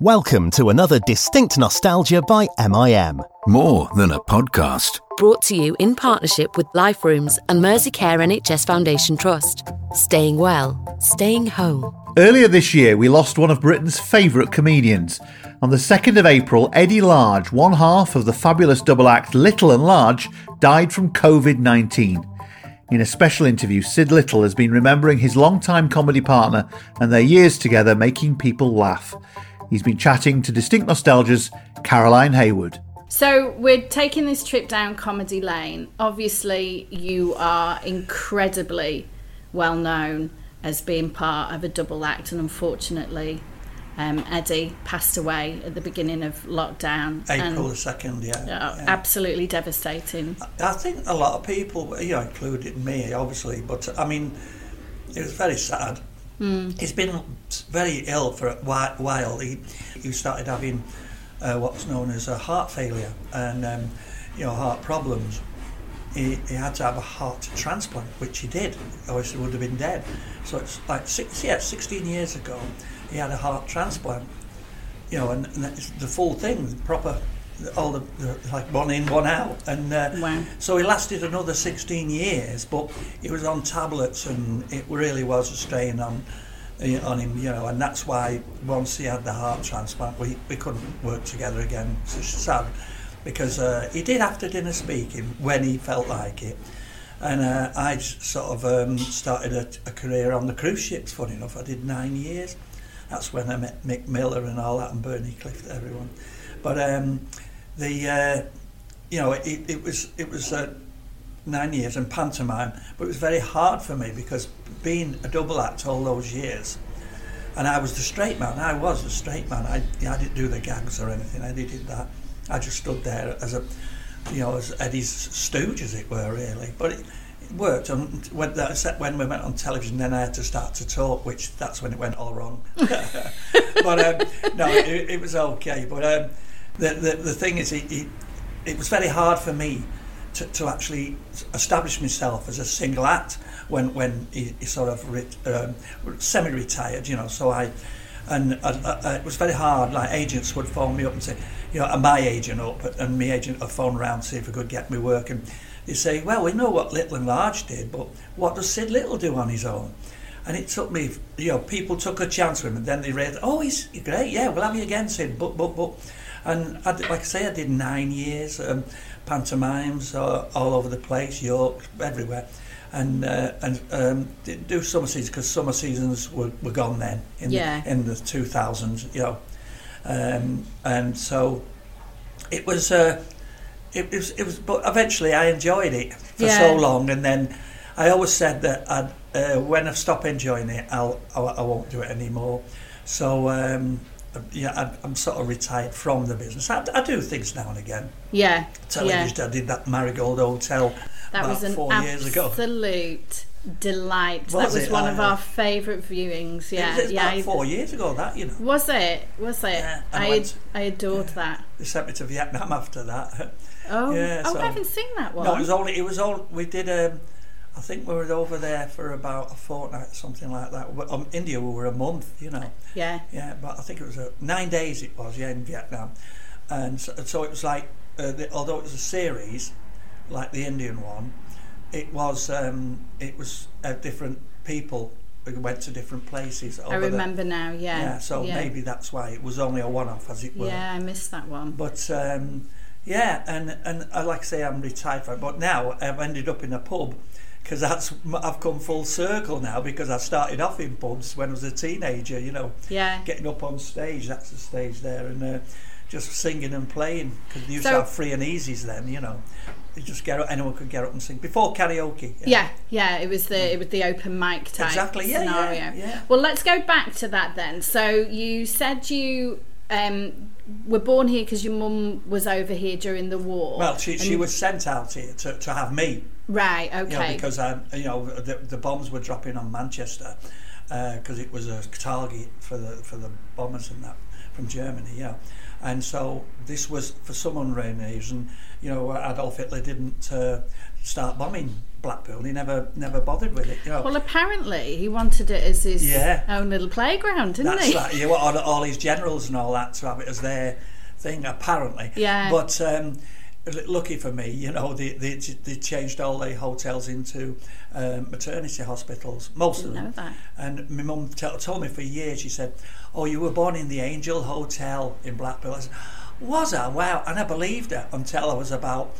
Welcome to another Distinct Nostalgia by MIM. More than a podcast. Brought to you in partnership with Life Rooms and Mersey Care NHS Foundation Trust. Staying well, staying home. Earlier this year, we lost one of Britain's favourite comedians. On the 2nd of April, Eddie Large, one half of the fabulous double act Little and Large, died from COVID-19. In a special interview, Syd Little has been remembering his longtime comedy partner and their years together making people laugh. He's been chatting to Distinct Nostalgia's Caroline Haywood. So we're taking this trip down comedy lane. Obviously, you are incredibly well known as being part of a double act, and unfortunately, Eddie passed away at the beginning of lockdown. April the 2nd, yeah. Absolutely devastating. I think a lot of people, you know, including me, obviously, but I mean, it was very sad. He's been very ill for a while. He started having what's known as a heart failure and heart problems. He had to have a heart transplant, which he did, or he would have been dead. So it's like 16 years ago, he had a heart transplant. You know, and that's the full thing, like one in, one out, and wow. So he lasted another 16 years, but it was on tablets, and it really was a strain on him, you know. And that's why once he had the heart transplant, we couldn't work together again. It's sad because he did after dinner speaking when he felt like it, and I sort of started a career on the cruise ships. Funny enough, I did 9 years. That's when I met Mick Miller and all that, and Bernie Cliff, everyone. But it was 9 years in pantomime, but it was very hard for me because being a double act all those years, and I was the straight man. I didn't do the gags or anything. I did that. I just stood there as Eddie's stooge, as it were, really. But it worked. And when we went on television, then I had to start to talk, which that's when it went all wrong. But no, it was okay. But the thing is, it was very hard for me to actually establish myself as a single act when he sort of semi-retired, you know. So it was very hard. Like agents would phone me up and say, you know, my agent would phone round to see if we could get me work, and they say, well, we know what Little and Large did, but what does Syd Little do on his own? And it took me, you know, people took a chance with him, and then they realised, oh, he's great, yeah, we'll have you again, Syd, but. And I did 9 years, pantomimes all over the place, York, everywhere, and didn't do summer seasons because summer seasons were gone then in the 2000s, you know, and so it was it was. But eventually, I enjoyed it for so long, and then I always said that when I stop enjoying it, I won't do it anymore. So. I'm sort of retired from the business. I do things now and again. Yeah. I did that Marigold Hotel about 4 years ago. Absolute delight. That was one of our favourite viewings. Yeah. It was 4 years ago, that, you know. Was it? Yeah, I adored that. They sent me to Vietnam after that. Oh. Yeah, I haven't seen that one. No, it was all. We did. I think we were over there for about a fortnight, something like that. India, we were a month, you know. Yeah. Yeah, but I think it was 9 days in Vietnam. And so it was like, although it was a series, like the Indian one, it was different people who went to different places. I remember now, yeah. Yeah, so maybe that's why it was only a one-off, as it were. Yeah, I missed that one. But, yeah, and like I say, I'm retired from it. But now I've ended up in a pub, because I've come full circle now, because I started off in pubs when I was a teenager, you know, getting up on stage, that's the stage there, and just singing and playing, because they used to have free and easies then, you know. You just get up, anyone could get up and sing, before karaoke. Yeah, it was the open mic type scenario. Yeah. Well, let's go back to that then. So you said you were born here because your mum was over here during the war. Well, she was sent out here to have me. Right, okay. You know, because the bombs were dropping on Manchester, because it was a target for the bombers and that from Germany, yeah. And so this was, for some unknown reason, you know, Adolf Hitler didn't start bombing Blackpool. He never bothered with it. You know. Well, apparently he wanted it as his own little playground, didn't he? That's right. You wanted all his generals and all that to have it as their thing, apparently. Yeah. But lucky for me, you know, they changed all the hotels into maternity hospitals, most of them. Know that. And my mum told me for years, she said, "Oh, you were born in the Angel Hotel in Blackpool." I said, "Was I? Wow." And I believed her until I was about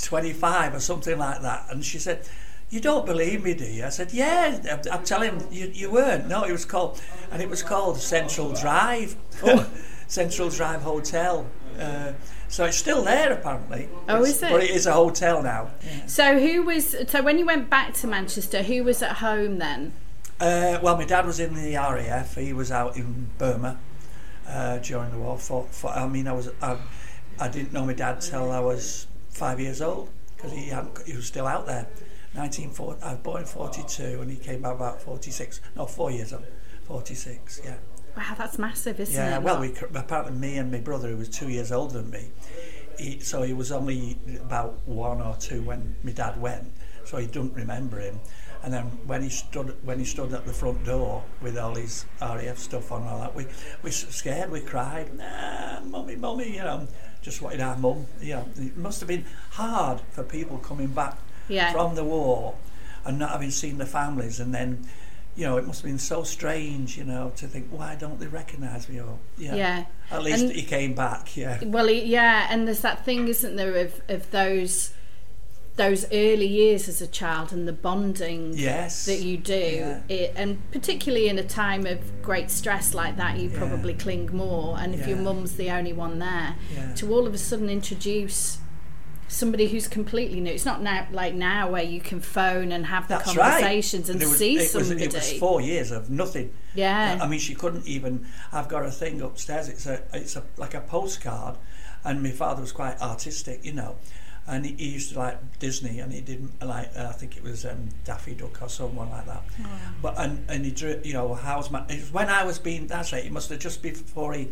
25 or something like that. And she said, "You don't believe me, do you?" I said, "Yeah, I'm telling you weren't." No, it was called Central Drive. Oh. Central Drive Hotel. So it's still there, apparently. Oh, is it? But it is a hotel now. Yeah. So when you went back to Manchester, who was at home then? Well, my dad was in the RAF. He was out in Burma during the war. I didn't know my dad till I was 5 years old, because he was still out there. I was born in 42, and he came back about 46. No, 4 years old. 46. Yeah. Wow, that's massive, isn't it? Yeah, well, apparently me and my brother, who was 2 years older than me, so he was only about 1 or 2 when my dad went, so he didn't remember him. And then when he stood at the front door with all his RAF stuff on and all that, we scared, we cried, "Nah, mummy," you know, just wanted our mum. You know, it must have been hard for people coming back from the war and not having seen their families, and then, you know, it must have been so strange, you know, to think, why don't they recognise me? Or, yeah. At least he came back, yeah. Well, and there's that thing, isn't there, of those early years as a child and the bonding that you do. Yeah. And particularly in a time of great stress like that, you probably cling more. And if your mum's the only one there, to all of a sudden introduce somebody who's completely new. It's not now like now where you can phone and have the conversations and see somebody. It was 4 years of nothing. Yeah. I mean, she couldn't even. I've got a thing upstairs. It's like a postcard, and my father was quite artistic, you know, and he used to like Disney, and he didn't like. I think it was Daffy Duck or someone like that. Oh. But and he drew, you know, it was when I was being. That's right. It must have just before he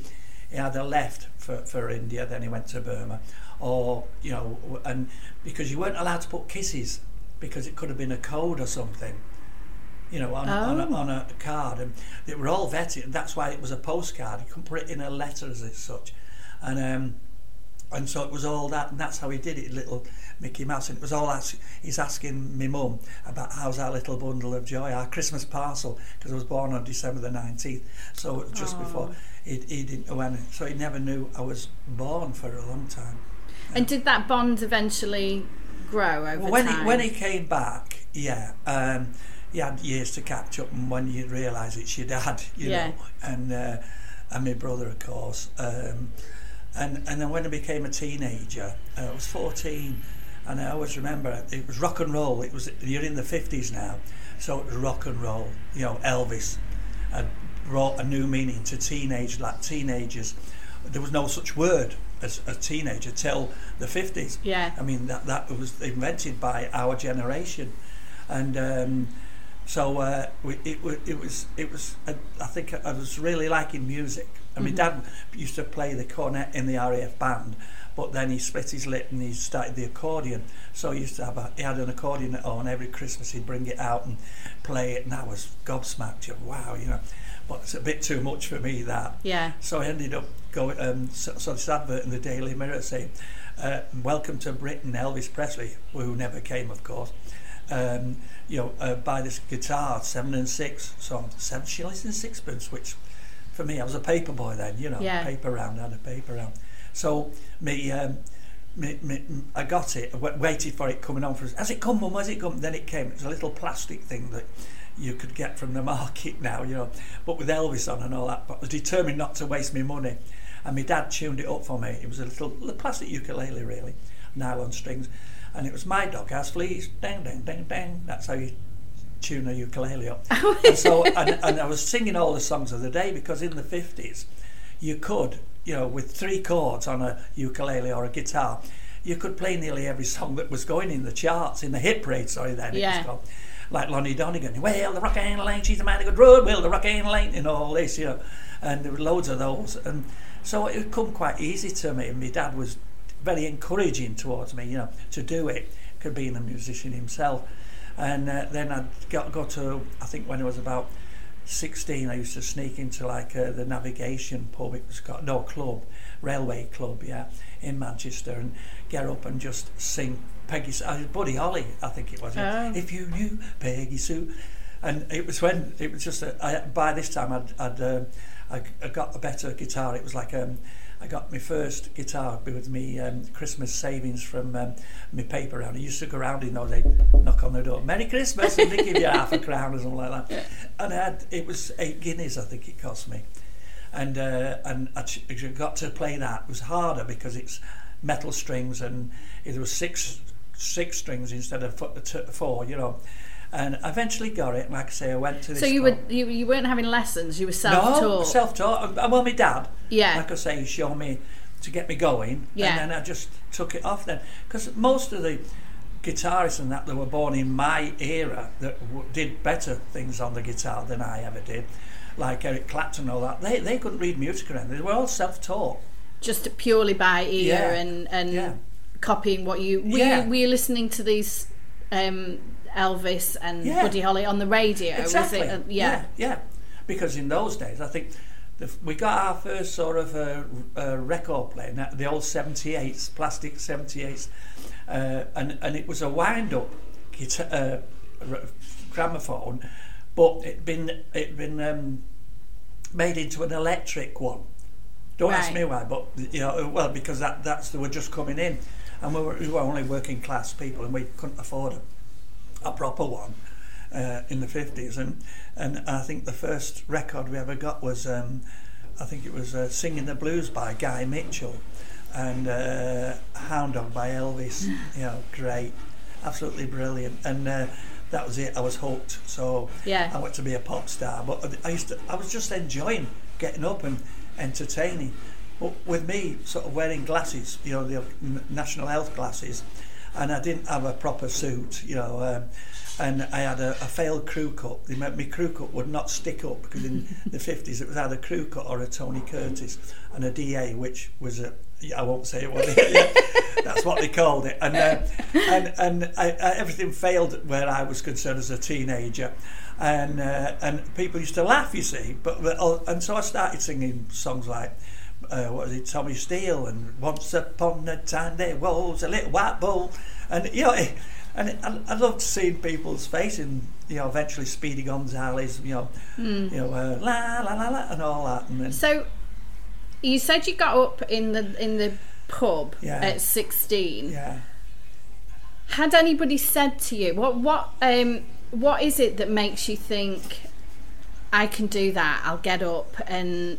either left for India, then he went to Burma. Or, you know, and because you weren't allowed to put kisses because it could have been a code or something, you know, on a card, and they were all vetted. That's why it was a postcard. You couldn't put it in a letter as such, and so it was all that, and that's how he did it, Little Mickey Mouse. And it was all that he's asking me mum about, how's our little bundle of joy, our Christmas parcel, because I was born on December the 19th, so it was just before he didn't know anything, so he never knew I was born for a long time. And did that bond eventually grow over time? When he came back, he had years to catch up, and when you realise it's your dad, you know, and my brother, of course. And then when I became a teenager, I was 14, and I always remember it was rock and roll. It was, you're in the 50s now, so it was rock and roll. You know, Elvis had brought a new meaning to teenagers. There was no such word as a teenager till the 50s. Yeah. I mean, that was invented by our generation, and so it was. I think I was really liking music. I mean, Dad used to play the cornet in the RAF band, but then he split his lip and he started the accordion. So he used to have he had an accordion at home. Every Christmas he'd bring it out and play it, and I was gobsmacked. Wow, you know. But it's a bit too much for me, that. Yeah. So I ended up going. So this advert in the Daily Mirror saying, "Welcome to Britain, Elvis Presley," who never came, of course. Buy this guitar, 7 and 6 song, 7 shillings and 6pence. Which, for me, I was a paper boy then. You know, I had a paper round. So I got it. Waited for it coming on for us. Has it come, Mum? Has it come? Then it came. It was a little plastic thing that you could get from the market now, you know, but with Elvis on and all that. But I was determined not to waste my money, and my dad tuned it up for me. It was a little plastic ukulele, really, nylon strings, and it was My Dog Has Fleas, dang, dang, dang, dang. That's how you tune a ukulele up. and I was singing all the songs of the day, because in the 50s, you could, you know, with 3 chords on a ukulele or a guitar, you could play nearly every song that was going in the charts, in the hit parade, sorry, then it was called. like Lonnie Donegan, well, the Rock and the Lane, she's a man of good road, well, the Rock and the Lane, and all this, you know, and there were loads of those. And so it would come quite easy to me, and my dad was very encouraging towards me, you know, to do it, could being a musician himself. And then I'd go to, I think when I was about 16, I used to sneak into like the Navigation pub, it was called, no, club, Railway Club, yeah, in Manchester, and get up and just sing Peggy Sue, Buddy Holly, I think it was, yeah. If you knew Peggy Sue. And it was when, it was just, by this time I got a better guitar, it was like, I got my first guitar with me Christmas savings from my paper round. I used to go round in those days, knock on the door, Merry Christmas, and they give you £0.50 or something like that. And I had, it was 8 guineas, I think it cost me. And I got to play that. It was harder because it's metal strings, and there was six strings instead of 4, you know. And I eventually got it, and like I say, I went to this. So you weren't having lessons, you were self-taught? No, self-taught. Well, my dad, yeah, like I say, he showed me to get me going, yeah, and then I just took it off then. Because most of the guitarists and that were born in my era that did better things on the guitar than I ever did, like Eric Clapton and all that, they couldn't read music or anything. They were all self-taught. Just purely by ear, yeah, and yeah, copying what you... yeah. Were you listening to these... Elvis and yeah, Buddy Holly on the radio, exactly. Was it? Yeah. Yeah, because in those days, I think we got our first sort of record player, the old 78s, plastic 78s, and it was a wind-up gramophone, but it'd been made into an electric one. Don't right. ask me why, but you know, well, because that's they were just coming in, and we were only working class people, and we couldn't afford them. A proper one in the 50s, and I think the first record we ever got was I think it was Singing the Blues by Guy Mitchell and Hound Dog by Elvis, you know, great, absolutely brilliant, and that was it. I was hooked, so yeah. I went to be a pop star, but I was just enjoying getting up and entertaining, but with me sort of wearing glasses, you know, the National Health glasses, and I didn't have a proper suit, you know, and I had a failed crew cut. My crew cut would not stick up, because in the 50s it was either a crew cut or a Tony Curtis and a DA, which was a, I won't say it was, yeah, that's what they called it. And everything failed where I was concerned as a teenager. And people used to laugh, you see, but and so I started singing songs like... what was it, Tommy Steele, and Once Upon a Time There Was a Little White Bull, and you know, and I loved seeing people's face, and you know, eventually Speedy Gonzales, you know, you know, la la la la, and all that. And then, so, you said you got up in the pub, yeah, at 16. Yeah. Had anybody said to you what is it that makes you think I can do that? I'll get up. And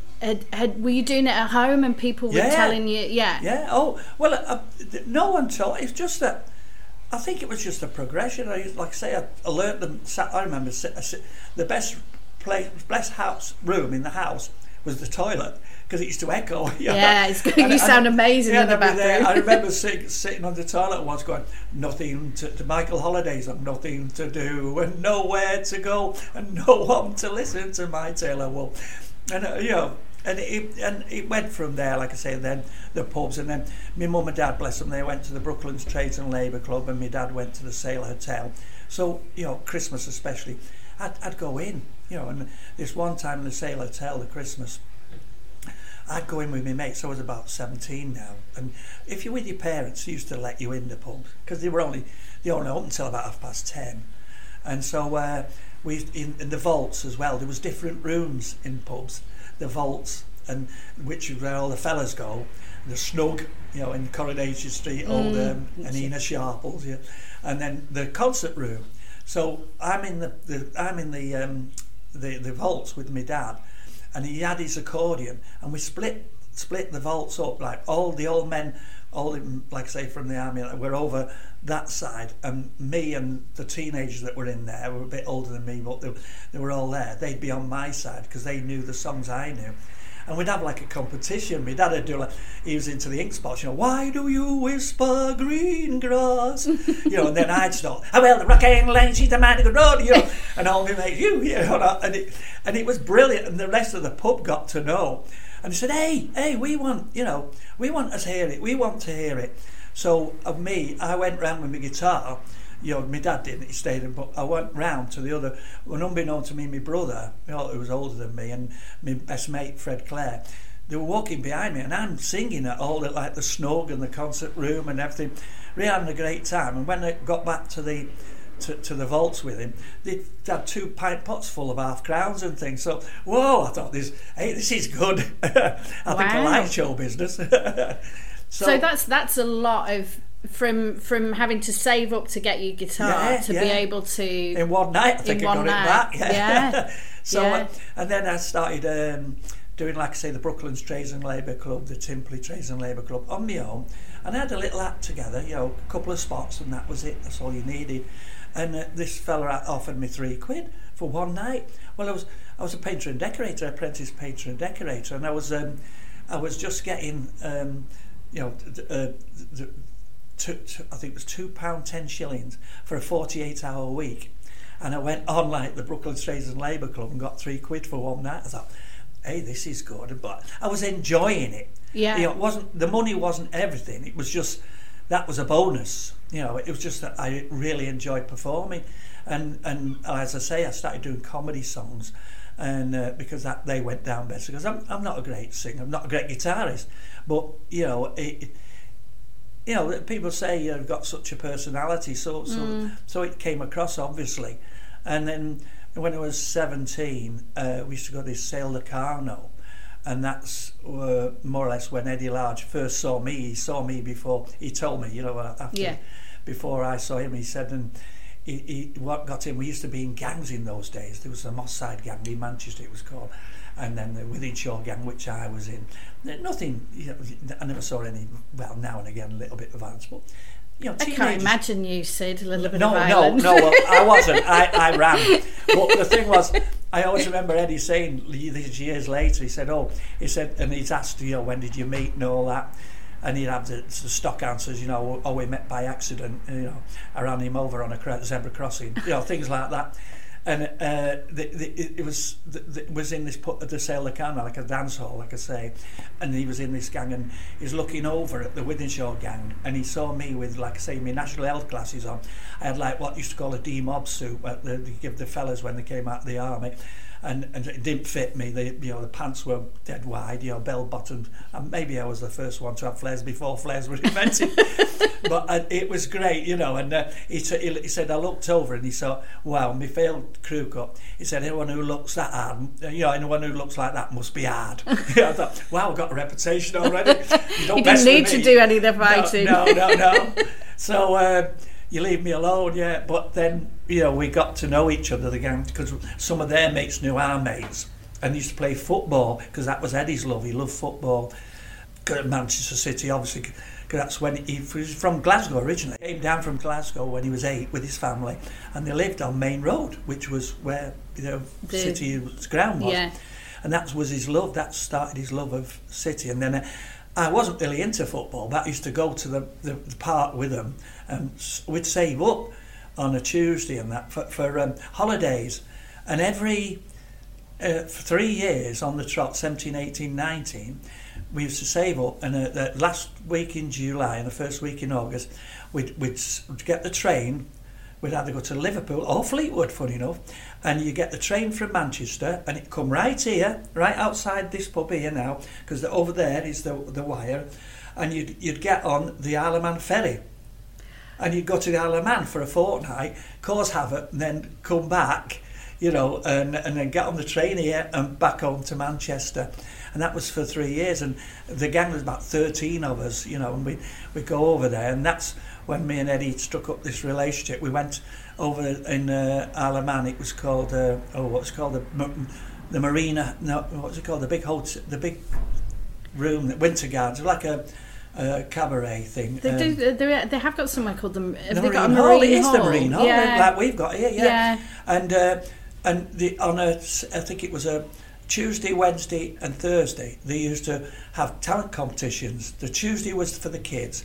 were you doing it at home, and people were, yeah, telling you? Yeah. Yeah. Oh well, no one told. It's just that I think it was just a progression. I learnt them. I remember the best house room in the house was the toilet, because it used to echo. You know? Yeah, it's good. You sound amazing, yeah, in the bathroom. I remember sitting on the toilet once going, nothing to Michael Holliday's, I've nothing to do and nowhere to go and no one to listen to my Taylor Wolf. And, you know, and it went from there, like I say, then the pubs, and then my mum and dad, bless them, they went to the Brooklyn Trades and Labour Club, and my dad went to the Sailor Hotel. So, you know, Christmas especially, I'd go in. You know, and this one time in the Sailor Hotel, the Christmas, I'd go in with my mates. I was about 17 now, and if you're with your parents, they used to let you in the pub, because they only open until about 10:30, and so we in the vaults as well. There was different rooms in pubs, the vaults, and which is where all the fellas go, the snug, you know, in Coronation Street, all the Anina Sharples, yeah, and then the concert room. So I'm in the vaults with my dad, and he had his accordion, and we split the vaults up, like all the old men, like I say from the army, were over that side, and me and the teenagers that were in there were a bit older than me, but they were all there. They'd be on my side because they knew the songs I knew, and we'd have like a competition. My dad would do like, he was into the ink spots, you know, why do you whisper green grass? You know, and then I'd start, oh well, the Rocking Lane, she's the man who could run, you know, and all my mates, you know, and it was brilliant, and the rest of the pub got to know, and they said, hey, we want to hear it. So of me, I went round with my guitar. You know, my dad didn't, he stayed in, but I went round to the other, and unbeknown to me, my brother, you know, who was older than me, and my best mate, Fred Clare, they were walking behind me, and I'm singing at all at like the Snog and the concert room and everything, really having a great time. And when I got back to the vaults with him, they had 2 pint pots full of half crowns and things. So, whoa, I thought, this is good. I think I like show business. so that's a lot of... From having to save up to get your guitar to be able to... In one night, I think I got it back. Yeah. And then I started doing, like I say, the Brooklyn Trades and Labour Club, the Timpley Trades and Labour Club on my own. And I had a little act together, you know, a couple of spots, and that was it. That's all you needed. And this fella offered me £3 for one night. Well, I was a painter and decorator, apprenticed painter and decorator, and I was just getting, you know... I think it was £2.10 for a 48-hour week, and I went on like the Brooklyn Trades and Labour Club and got £3 for one night. I thought, hey, this is good, but I was enjoying it. Yeah, you know, the money wasn't everything. It was just that was a bonus. You know, it was just that I really enjoyed performing, and as I say, I started doing comedy songs, and because that they went down better because I'm not a great singer, I'm not a great guitarist, but you know it. You know, people say you've got such a personality, so it came across, obviously. And then when I was 17, we used to go to this Sail the Carno, and that's more or less when Eddie Large first saw me. He saw me before, he told me, you know, before I saw him, he said, and what got him, we used to be in gangs in those days. There was the Moss Side Gang in Manchester, it was called. And then the Withinshaw Gang, which I was in. Nothing, you know, I never saw any, well, now and again, a little bit of violence, but, you know, teenagers... I can't imagine you, Syd, a little bit of violence. No, well, I wasn't, I ran. But the thing was, I always remember Eddie saying, these years later, he said, and he's asked, you know, when did you meet and all that, and he'd have the stock answers, you know, oh, we met by accident, you know, I ran him over on a zebra crossing, you know, things like that. And it was in this the Sail the Carno, like a dance hall, like I say, and he was in this gang, and he's looking over at the Withinshaw gang, and he saw me with, like I say, my National Health glasses on. I had like what used to call a D-mob suit, what they give the fellas when they came out of the army, and it didn't fit me. The pants were dead wide, you know, bell bottomed, and maybe I was the first one to have flares before flares were invented. But it was great, you know. And he said, I looked over and he saw, wow, my failed crew cut. He said, anyone who looks that hard, you know, anyone who looks like that must be hard. I thought, wow, I've got a reputation already. You didn't need to do any of the fighting. No. So you leave me alone, yeah. But then, you know, we got to know each other, the gang, because some of their mates knew our mates. And used to play football, because that was Eddie's love. He loved football. Manchester City, obviously, that's when he was from Glasgow originally. He came down from Glasgow when he was 8 with his family, and they lived on Main Road, which was where, you know, the City's ground was. Yeah. And that was his love. That started his love of City. And then I wasn't really into football, but I used to go to the park with him, and we'd save up on a Tuesday and that for holidays. And every 3 years on the trot, 17, 18, 19, we used to save up, and the last week in July and the first week in August, we'd get the train. We'd either go to Liverpool or Fleetwood, funny enough, and you get the train from Manchester, and it come right here, right outside this pub here now, because over there is the wire, and you'd get on the Isle of Man ferry, and you'd go to the Isle of Man for a fortnight, cause havoc, and then come back, you know, and then get on the train here and back home to Manchester. And that was for 3 years, and the gang was about 13 of us, you know, and we'd go over there, and that's when me and Eddie struck up this relationship. We went over in Isle of Man. It was called, the Marina, no, what was it called, the big room, the Winter Gardens, like a cabaret thing. They they have got somewhere called the Marine Hall. It is the Marine Hall, like we've got here, yeah. And on I think it was a Tuesday, Wednesday and Thursday they used to have talent competitions. The Tuesday was for the kids,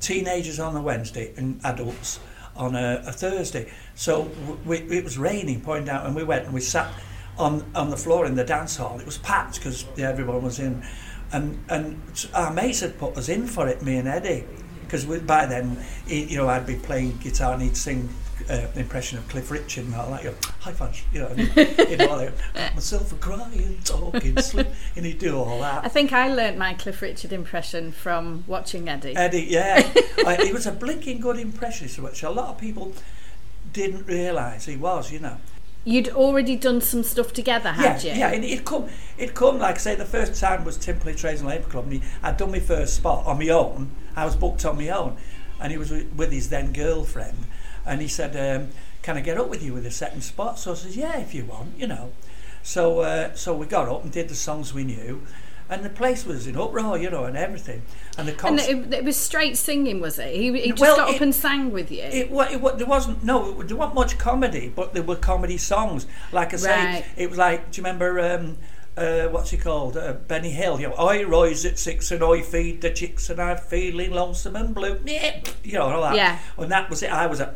teenagers on a Wednesday and adults on a Thursday. So it was raining, pouring down, and we went and we sat on the floor in the dance hall. It was packed because everyone was in. And our mates had put us in for it, me and Eddie, because by then, you know, I'd be playing guitar and he'd sing impression of Cliff Richard and all that. You know, high fives, you know, and all that. Myself a crying, talking, slim, and he'd do all that. I think I learnt my Cliff Richard impression from watching Eddie. Eddie, yeah. He was a blinking good impressionist, which a lot of people didn't realise he was, you know. You'd already done some stuff together, had you? Yeah, it'd come, like I say, the first time was Timpley Trades and Labour Club, and I'd done my first spot on my own. I was booked on my own, and he was with his then girlfriend, and he said, can I get up with you with a second spot? So I said, yeah, if you want, you know. So we got up and did the songs we knew, and the place was in uproar, you know, and everything. And the it was straight singing, was it? He just got up and sang with you? There wasn't much comedy, but there were comedy songs. Like I say, it was like, do you remember, what's he called? Benny Hill, you know, I rise at six and I feed the chicks and I'm feeling lonesome and blue, you know, all that. Yeah. And that was it, I was a,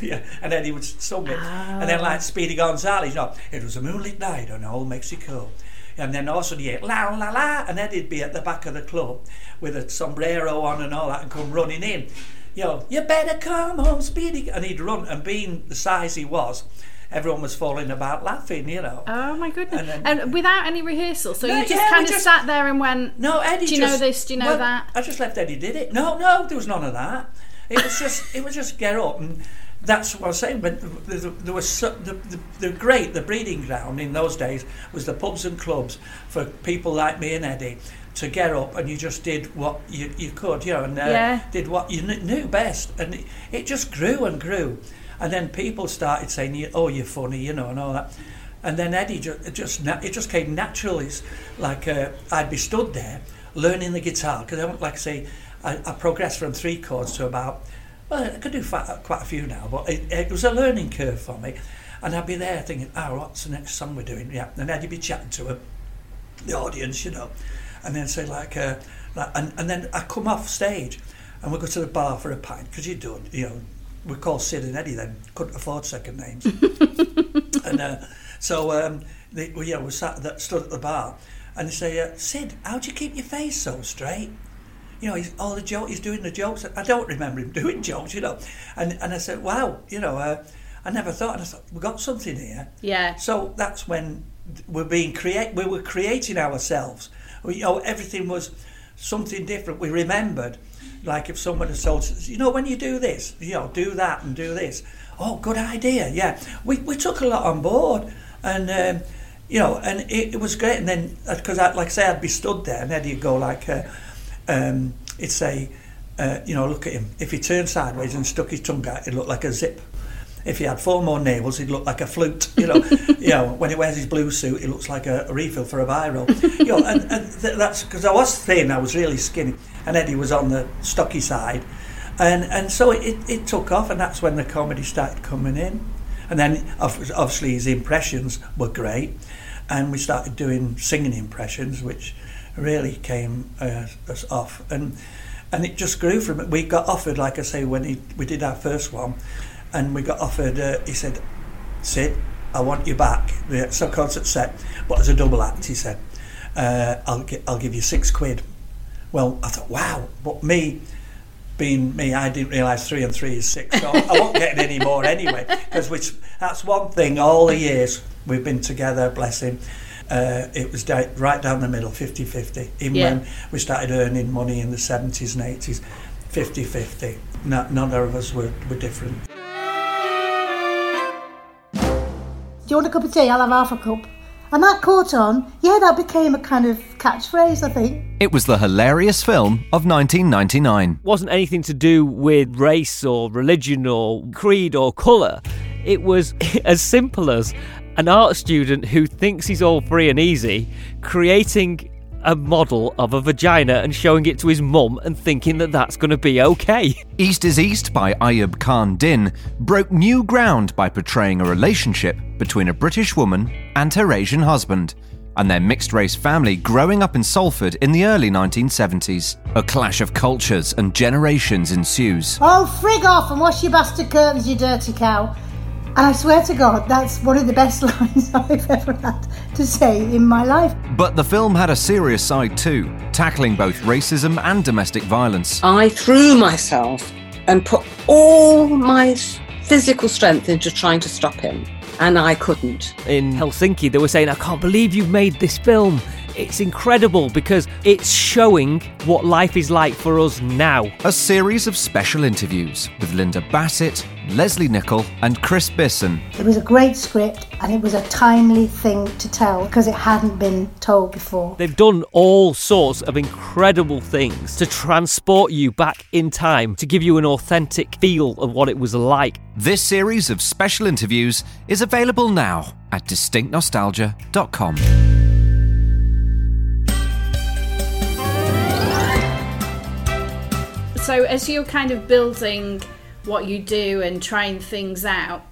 yeah. And then he would sing it. Oh. And then like Speedy Gonzales, you know, it was a moonlit night on old Mexico. And then all of a sudden you hear la la la, and then he'd be at the back of the club with a sombrero on and all that and come running in. You know, you better come home, Speedy. And he'd run, and being the size he was, everyone was falling about laughing, you know. Oh my goodness. And without any rehearsal, so no, you just kind of sat there and went, no, Eddie, do you know this, do you know that? I just left Eddie did it. No, there was none of that. It was just get up, and that's what I was saying. But there was the breeding ground in those days was the pubs and clubs for people like me and Eddie to get up, and you just did what you could, you know, and did what you knew best, and it just grew and grew, and then people started saying, "Oh, you're funny," you know, and all that, and then Eddie it just came natural. It's like I'd be stood there learning the guitar because I progressed from three chords to about. Well, I could do quite a few now, but it was a learning curve for me. And I'd be there thinking, oh, what's the next song we're doing? Yeah, and Eddie'd be chatting to the audience, you know. And then say and then I come off stage and we go to the bar for a pint, because you're done, you know. We're called Syd and Eddie then, couldn't afford second names. And we stood at the bar and they say, Syd, how do you keep your face so straight? You know, he's doing the jokes. I don't remember him doing jokes, you know. And I said, wow, you know, I never thought. And I thought, we've got something here. Yeah. So that's when we were creating ourselves. You know, everything was something different. We remembered, like if someone had told us, you know, when you do this, you know, do that and do this. Oh, good idea, yeah. We took a lot on board and, you know, and it was great. And then, because like I say, I'd be stood there and Eddie'd go like... it'd say, you know, look at him. If he turned sideways and stuck his tongue out, he'd look like a zip. If he had four more navels, he'd look like a flute. You know, you know. When he wears his blue suit, he looks like a refill for a biro. You know, and that's because I was thin. I was really skinny, and Eddie was on the stocky side, and so it took off, and that's when the comedy started coming in, and then obviously his impressions were great, and we started doing singing impressions, which. Really came us off, and it just grew from it. We got offered, like I say, when we did our first one, and we got offered. He said, "Syd, I want you back." It's a concert set, but as a double act, he said, "I'll give you £6." Well, I thought, wow, but me. Being me, I didn't realise 3 and 3 is 6, so I won't get it anymore anyway, because that's one thing all the years we've been together, bless him, it was right down the middle, 50-50, when we started earning money in the 70s and 80s, 50-50, none of us were different. Do you want a cup of tea? I'll have half a cup. And that caught on. Yeah, that became a kind of catchphrase, I think. It was the hilarious film of 1999. It wasn't anything to do with race or religion or creed or colour. It was as simple as an art student who thinks he's all free and easy creating a model of a vagina and showing it to his mum and thinking that that's going to be okay. East is East by Ayub Khan Din broke new ground by portraying a relationship between a British woman and her Asian husband, and their mixed-race family growing up in Salford in the early 1970s. A clash of cultures and generations ensues. Oh, frig off and wash your bastard curtains, you dirty cow. And I swear to God, that's one of the best lines I've ever had to say in my life. But the film had a serious side too, tackling both racism and domestic violence. I threw myself and put all my physical strength into trying to stop him, and I couldn't. In Helsinki, they were saying, I can't believe you made this film. It's incredible because it's showing what life is like for us now. A series of special interviews with Linda Bassett, Leslie Nichol and Chris Bisson. It was a great script and it was a timely thing to tell because it hadn't been told before. They've done all sorts of incredible things to transport you back in time, to give you an authentic feel of what it was like. This series of special interviews is available now at distinctnostalgia.com. So as you're kind of building what you do and trying things out,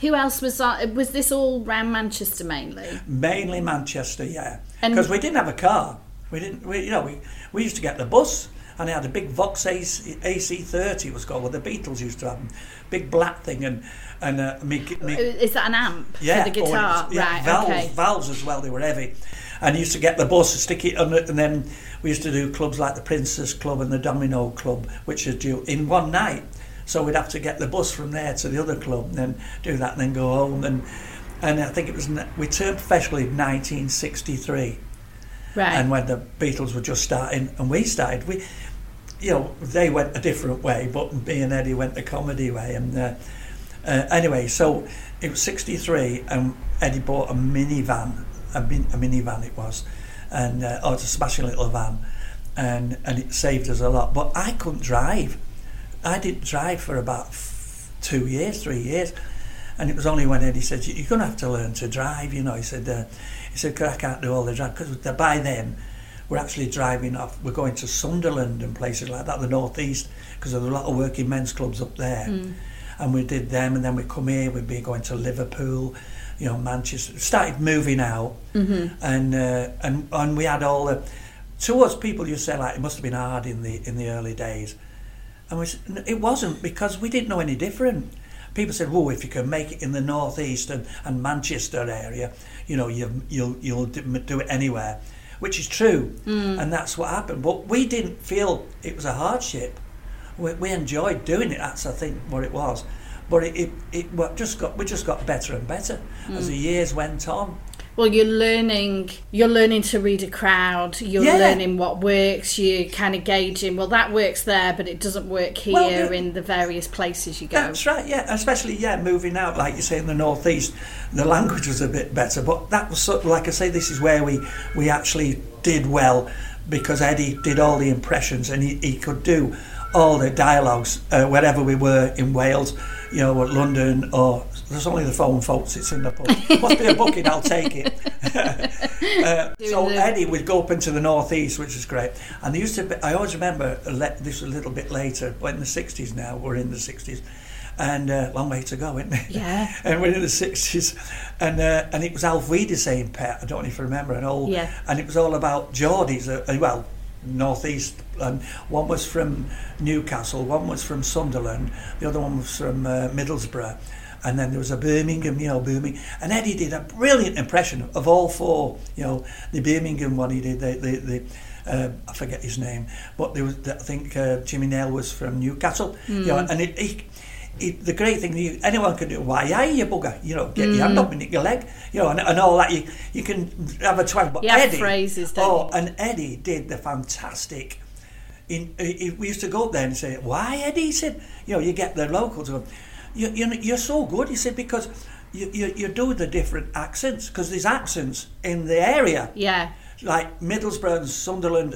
who else was this all around Manchester mainly? Mainly Manchester, yeah. Because we didn't have a car. We used to get the bus, and I had a big Vox AC30 was called, what the Beatles used to have, big black thing and me. Is that an amp for the guitar? Right, valves, okay. Valves as well, they were heavy. And used to get the bus and stick it under, and then we used to do clubs like the Princess Club and the Domino Club, which are due in one night. So we'd have to get the bus from there to the other club and then do that and then go home. And I think it was, we turned professional in 1963. Right. And when the Beatles were just starting, and we started, they went a different way, but me and Eddie went the comedy way. And anyway, so it was 63 and Eddie bought a minivan. A minivan it was, and it was a smashing little van, and it saved us a lot. But I couldn't drive. I didn't drive for about 3 years, and it was only when Eddie said, "You're going to have to learn to drive." You know, he said, "'Cause I can't do all the drive because by then we're actually driving off. We're going to Sunderland and places like that, the Northeast, because there's a lot of working men's clubs up there, and we did them, and then we come here. We'd be going to Liverpool." You know, Manchester started moving out, and we had all the. To us, people used to say like it must have been hard in the early days, and it wasn't because we didn't know any different. People said, "Well, if you can make it in the Northeast and Manchester area, you know, you'll do it anywhere," which is true, and that's what happened. But we didn't feel it was a hardship. We enjoyed doing it. That's I think what it was. But we just got better and better as the years went on. Well, you're learning to read a crowd. You're learning what works. You're kind of gauging. Well, that works there, but it doesn't work here in the various places you go. That's right. Yeah, especially moving out, like you say, in the Northeast, the language was a bit better. But that was sort of, like I say, this is where we actually did well because Eddie did all the impressions and he could do all the dialogues wherever we were in Wales. You know, at London, or there's only the phone, folks, it's in the pub. Must be a booking, I'll take it. So Eddie would go up into the Northeast, which is great. And they used to, I always remember, this was a little bit later, but in the 60s now, we're in the 60s, and long way to go, isn't it? Yeah. And we're in the 60s, and it was Alf Weeder saying Pet, I don't know if you remember, and it was all about Geordies, Northeast, and one was from Newcastle, one was from Sunderland, the other one was from Middlesbrough, and then there was a Birmingham, and Eddie did a brilliant impression of all four. You know, the Birmingham one he did, I forget his name, but there was, I think Jimmy Nail was from Newcastle, and the great thing, anyone can do, why you bugger, get your hand up and your leg, and all that, you can have a twang, but Eddie, phrases, and Eddie did the fantastic, we used to go up there and say, why Eddie, he said, you get the locals, you're so good, he said, because you do the different accents, because there's accents in the area, like Middlesbrough and Sunderland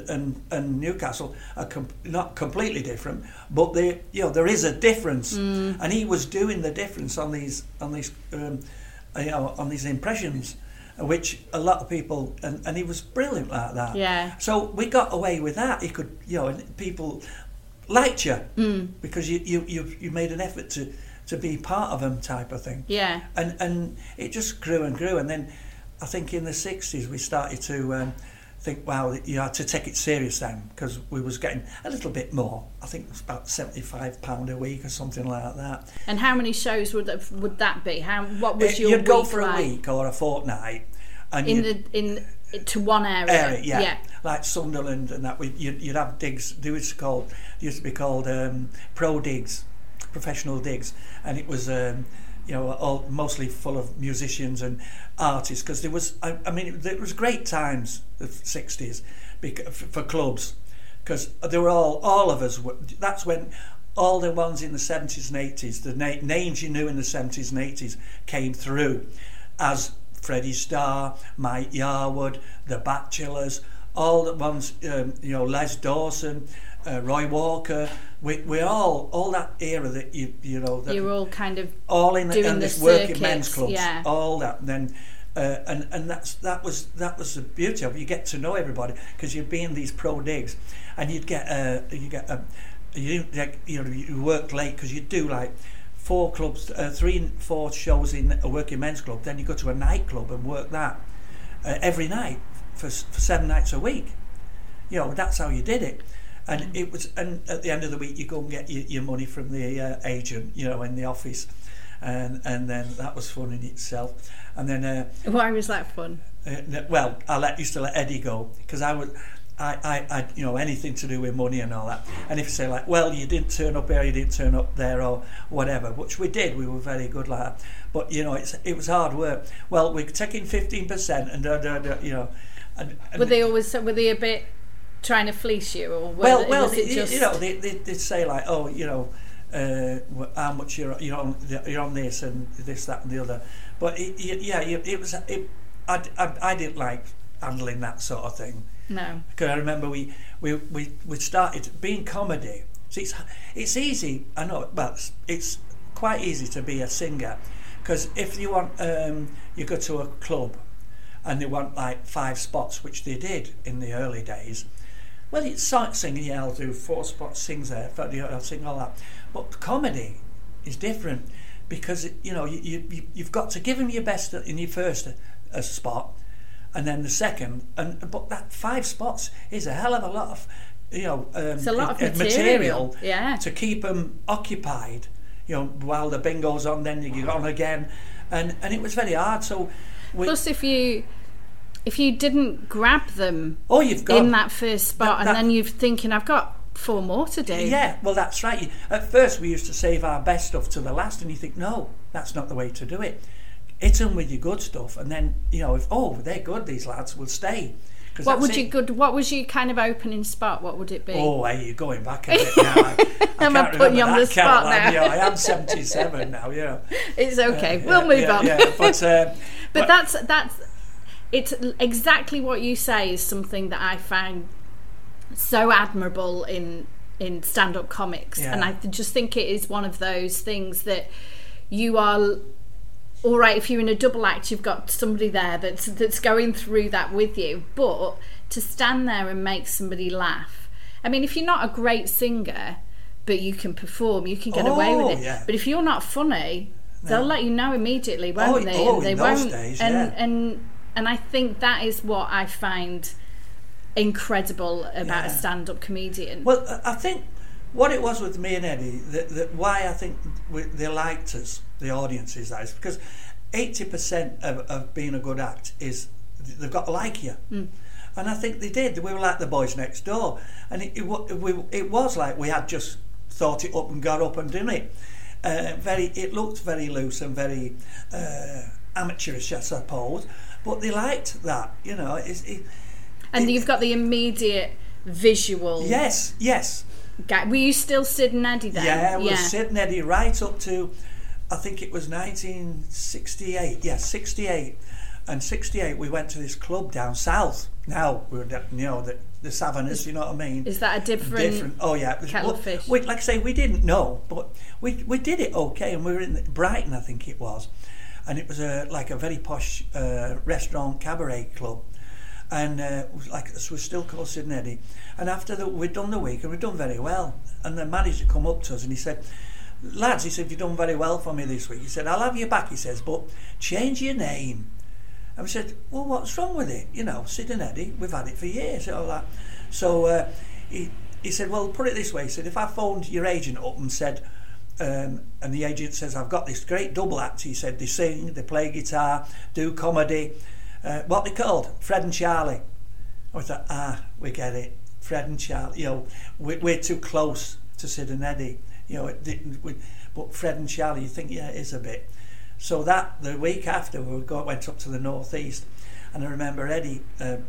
and Newcastle are not completely different, but they, there is a difference, and he was doing the difference on these impressions, which a lot of people, and he was brilliant like that. Yeah. So we got away with that. He could, and people liked you because you made an effort to be part of them, type of thing. Yeah. And it just grew and grew, and then. I think in the 60s we started to think, wow, you had to take it serious then, because we was getting a little bit more. I think it was about £75 a week or something like that. And how many shows would that be? What was your you'd go for like? A week or a fortnight. And to one area, yeah. Like Sunderland and that. You'd have digs. They used to be called pro digs, professional digs, and it was all mostly full of musicians and artists, because there was. It was great times, the 60s, for clubs, because they were all of us. That's when all the ones in the 70s and 80s, the names you knew in the 70s and 80s, came through as Freddie Starr, Mike Yarwood, The Bachelors, all the ones, Les Dawson, Roy Walker. We're all that era that you know. That you're all kind of all in this working men's clubs, yeah. All that. And then and that was the beauty of it. You get to know everybody because you'd be in these pro digs, and you work late because you do like. 4 shows in a working men's club, then you go to a nightclub and work that every night for 7 nights a week. You know, that's how you did it. And it was, and at the end of the week you go and get your money from the agent, in the office, and then that was fun in itself. And then why was that fun? Well, I used to let Eddie go because I was. I anything to do with money and all that. And if you say like, well, you didn't turn up here, you didn't turn up there or whatever, which we did, we were very good like that. But, it was hard work. Well, we're taking 15% and And were they a bit trying to fleece you? Or they'd say like, oh, how much you're on this and this, that and the other. But I didn't like handling that sort of thing. No, because I remember we started being comedy. So it's easy. I know, but it's quite easy to be a singer, because if you want, you go to a club, and they want like 5 spots, which they did in the early days. Well, it's singing. Yeah, I'll do 4 spots. Sings there. I'll sing all that. But comedy is different because you've got to give them your best in your first a spot. And then the second, but that 5 spots is a hell of a lot of, it's a lot of material yeah. to keep them occupied. While the bingo's on, then you get on again, and it was very hard. So, plus if you didn't grab them, in that first spot, and then you're thinking, I've got 4 more to do. Yeah, well that's right. At first we used to save our best stuff to the last, and you think, no, that's not the way to do it. Hit them with your good stuff, and then if they're good, these lads will stay. What was your kind of opening spot? What would it be? Oh, you're going back a bit now. I'm putting you on the spot now. I am 77 now. It's okay. We'll move on. Yeah, but that's it's exactly what you say is something that I find so admirable in stand-up comics, and I just think it is one of those things that you are. All right, if you're in a double act, you've got somebody there that's going through that with you. But to stand there and make somebody laugh, if you're not a great singer, but you can perform, you can get away with it. Yeah. But if you're not funny, they'll let you know immediately, won't they? And I think that is what I find incredible about a stand-up comedian. Well, I think what it was with me and Eddie, that why I think they liked us, the audiences, that is, because 80% of being a good act is they've got to like you. Mm. And I think they did. We were like the boys next door. And it was like we had just thought it up and got up and done it. It looked very loose and very amateurish, I suppose. But they liked that, you've got the immediate visual. Yes. Were you still Syd and Eddie then? Yeah, we were Syd and Eddie right up to, I think it was 1968. Yeah, 68. And 68, we went to this club down south. Now, we were, the Savannahs, you know what I mean? Is that a different oh, yeah. Kettle of fish? Like I say, we didn't know, but we did it okay. And we were in Brighton, I think it was. And it was a very posh restaurant cabaret club. And so we're still called Syd and Eddie. And after that, we'd done the week and we'd done very well. And the manager come up to us and he said, lads, he said, you've done very well for me this week. He said, I'll have you back, he says, but change your name. And we said, well, what's wrong with it? You know, Syd and Eddie, we've had it for years, all that. So he said, well, put it this way. He said, if I phoned your agent up and said, and the agent says, I've got this great double act. He said, they sing, they play guitar, do comedy. What they called? Fred and Charlie. I was like, ah, we get it. Fred and Charlie, you know, we're too close to Syd and Eddie. You know, but Fred and Charlie, you think, yeah, it is a bit. So that, the week after, we went up to the Northeast, and I remember Eddie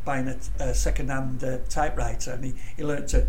buying a second-hand typewriter, and he learnt to,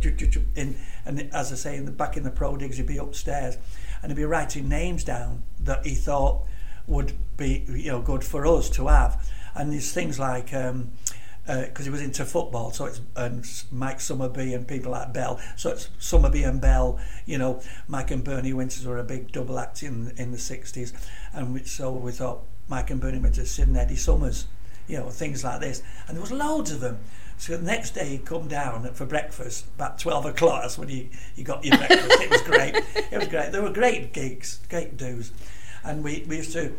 and as I say, back in the Pro Digs, he'd be upstairs, and he'd be writing names down that he thought would be, you know, good for us to have. And there's things like, because he was into football, so it's Mike Summerby and people like Bell, so it's Summerby and Bell, you know. Mike and Bernie Winters were a big double act in the 60s, and so we thought Mike and Bernie Winters, Syd and Eddie Summers, you know, things like this. And there was loads of them. So the next day he'd come down for breakfast, about 12 o'clock, that's when you got your breakfast. It was great, it was great. There were great gigs, great dues. And we used to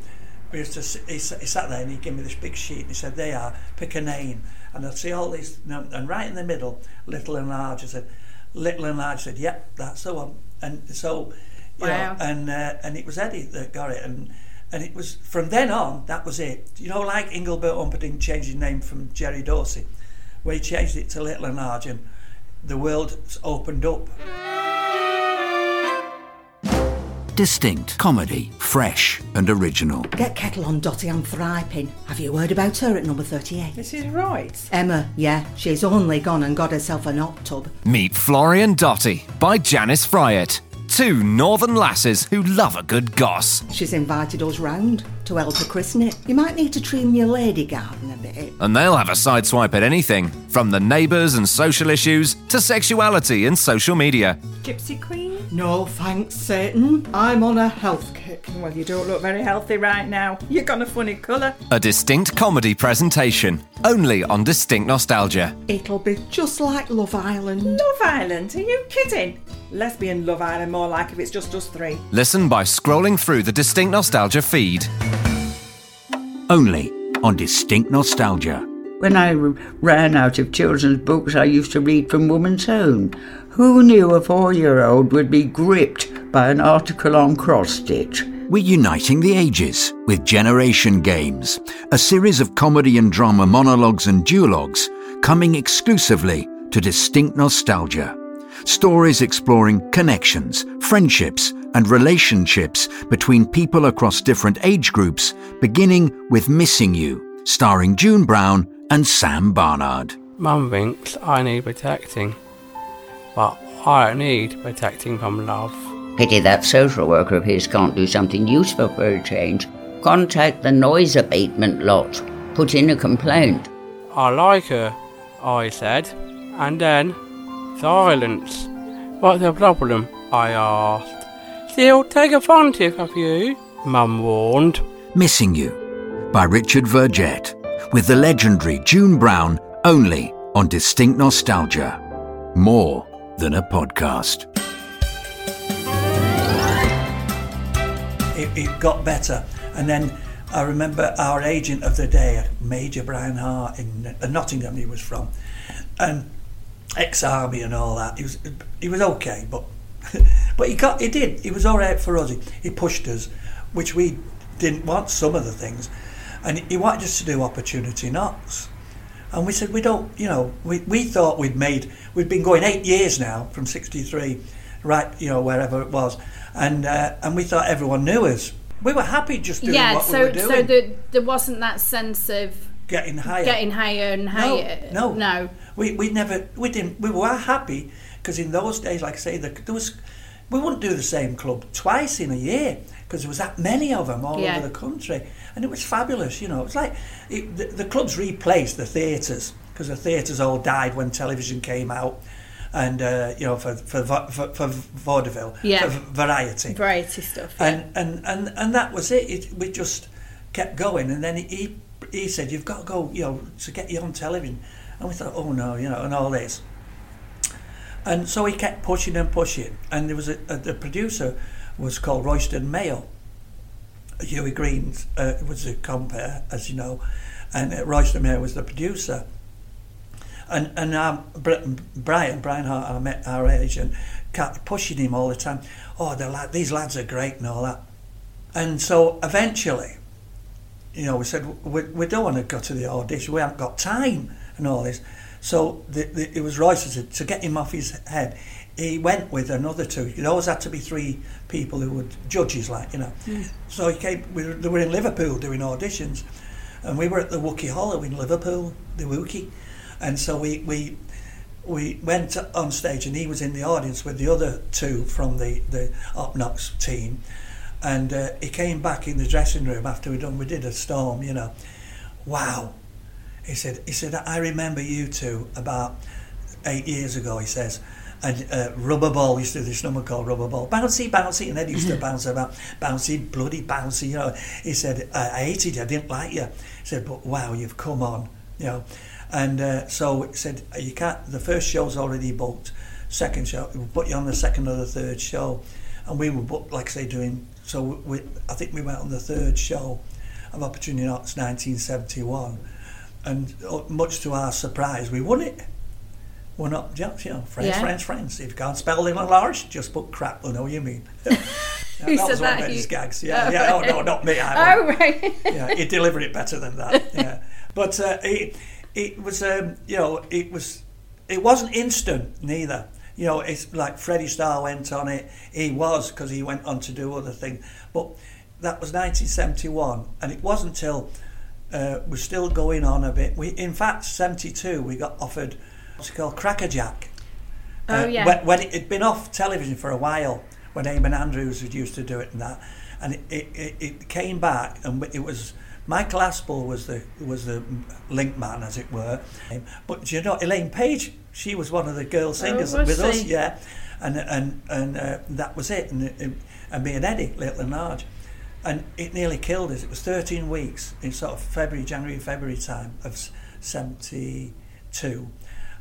he sat there and he gave me this big sheet and he said, they are, pick a name. And I'd see all these, and right in the middle, Little and Large. I said, Little and Large. I said, yep, that's the one. And so, you wow. know, and it was Eddie that got it. And it was, from then on, that was it. You know, like Engelbert Humperdinck changed his name from Jerry Dorsey, where he changed it to Little and Large, and the world's opened up. Distinct, comedy, fresh and original. Get kettle on Dotty, I'm thriping. Have you heard about her at number 38? This is right. Emma, yeah, she's only gone and got herself an hot tub. Meet Florian Dotty by Janice Fryatt. Two northern lasses who love a good goss. She's invited us round to help her christen it. You might need to trim your lady garden a bit. And they'll have a sideswipe at anything, from the neighbours and social issues to sexuality and social media. Gypsy Queen? No thanks, Satan. I'm on a health kick. Well, you don't look very healthy right now. You've got a funny colour. A distinct comedy presentation, only on Distinct Nostalgia. It'll be just like Love Island. Love Island? Are you kidding? Lesbian Love Island, more like, if it's just us three. Listen by scrolling through the Distinct Nostalgia feed. Only on Distinct Nostalgia. When I ran out of children's books, I used to read from Woman's Own. Who knew a 4-year-old would be gripped by an article on cross-stitch? We're uniting the ages with Generation Games, a series of comedy and drama monologues and duologues coming exclusively to Distinct Nostalgia. Stories exploring connections, friendships, and relationships between people across different age groups, beginning with Missing You, starring June Brown and Sam Barnard. Mum thinks I need protecting, but I don't need protecting from love. Pity that social worker of his can't do something useful for a change. Contact the noise abatement lot. Put in a complaint. I like her, I said, and then... silence. What's the problem? I asked. She'll take advantage of you, Mum warned. Missing You by Richard Vergette, with the legendary June Brown, only on Distinct Nostalgia. More than a podcast. It got better, and then I remember our agent of the day, Major Brian Hart in Nottingham, he was from, and ex-army and all that. He was okay, but he was all right for us. He pushed us, which we didn't want, some of the things, and he wanted us to do opportunity knocks, and we said we don't, you know, we thought we'd been going 8 years now from 63, right, you know, wherever it was, and we thought everyone knew us. We were happy just doing we were doing. So there wasn't that sense of getting higher and higher. No. We never, we were happy, because in those days, like I say, we wouldn't do the same club twice in a year, because there was that many of them all over the country, and it was fabulous, you know. It's like, the clubs replaced the theatres, because the theatres all died when television came out, and, you know, for vaudeville, for variety stuff. And that was it, we just kept going, and then he said, you've got to go, you know, to get you on television. And we thought, oh no, you know, and all this. And so he kept pushing. And there was the producer was called Royston Mayo. Hughie Green was a compere, as you know. and Royston May was the producer. And Brian Hart, our agent, kept pushing him all the time. Oh, these lads are great and all that. And so eventually, you know, we said, we don't want to go to the audition. We haven't got time and all this. So it was Royston, to get him off his head, he went with another two. It always had to be three people who were judges, like, you know. Mm. So he came, they were in Liverpool doing auditions, and we were at the Wookiee Hollow in Liverpool, the Wookiee. And so we went on stage, and he was in the audience with the other two from the Up Knocks team. And he came back in the dressing room after we did a storm, you know. Wow. He said, I remember you two about 8 years ago, he says. And Rubber Ball used to do this number called Rubber Ball. Bouncy, bouncy. And Eddie used to bounce about. Bouncy, bloody bouncy, you know. He said, I hated you, I didn't like you. He said, but wow, you've come on, you know. And so he said, you can't, the first show's already booked. Second show, we'll put you on the second or the third show. And we were booked, like I say, doing... So I think we went on the third show of Opportunity Knocks 1971, and much to our surprise, we won it. We're not, you know, friends. If you can't spell Little and Large, just put crap. I know what you mean. That was one of his gags. Yeah, yeah. Right. Oh no, not me. Right. Yeah, he delivered it better than that. Yeah, but it was you know, it wasn't instant neither. You know, it's like Freddie Starr went on it. He was, because he went on to do other things. But that was 1971, and it wasn't till we're still going on a bit. In fact, 72, we got offered what's called Crackerjack. Oh yeah. When it had been off television for a while, when Eamon Andrews used to do it and that, and it came back, and it was Michael Aspel was the link man, as it were. But you know, Elaine Page, she was one of the girl singers us, yeah. And that was it. And me and Eddie, Little and Large, and it nearly killed us. It was 13 weeks in sort of January, February time of 72,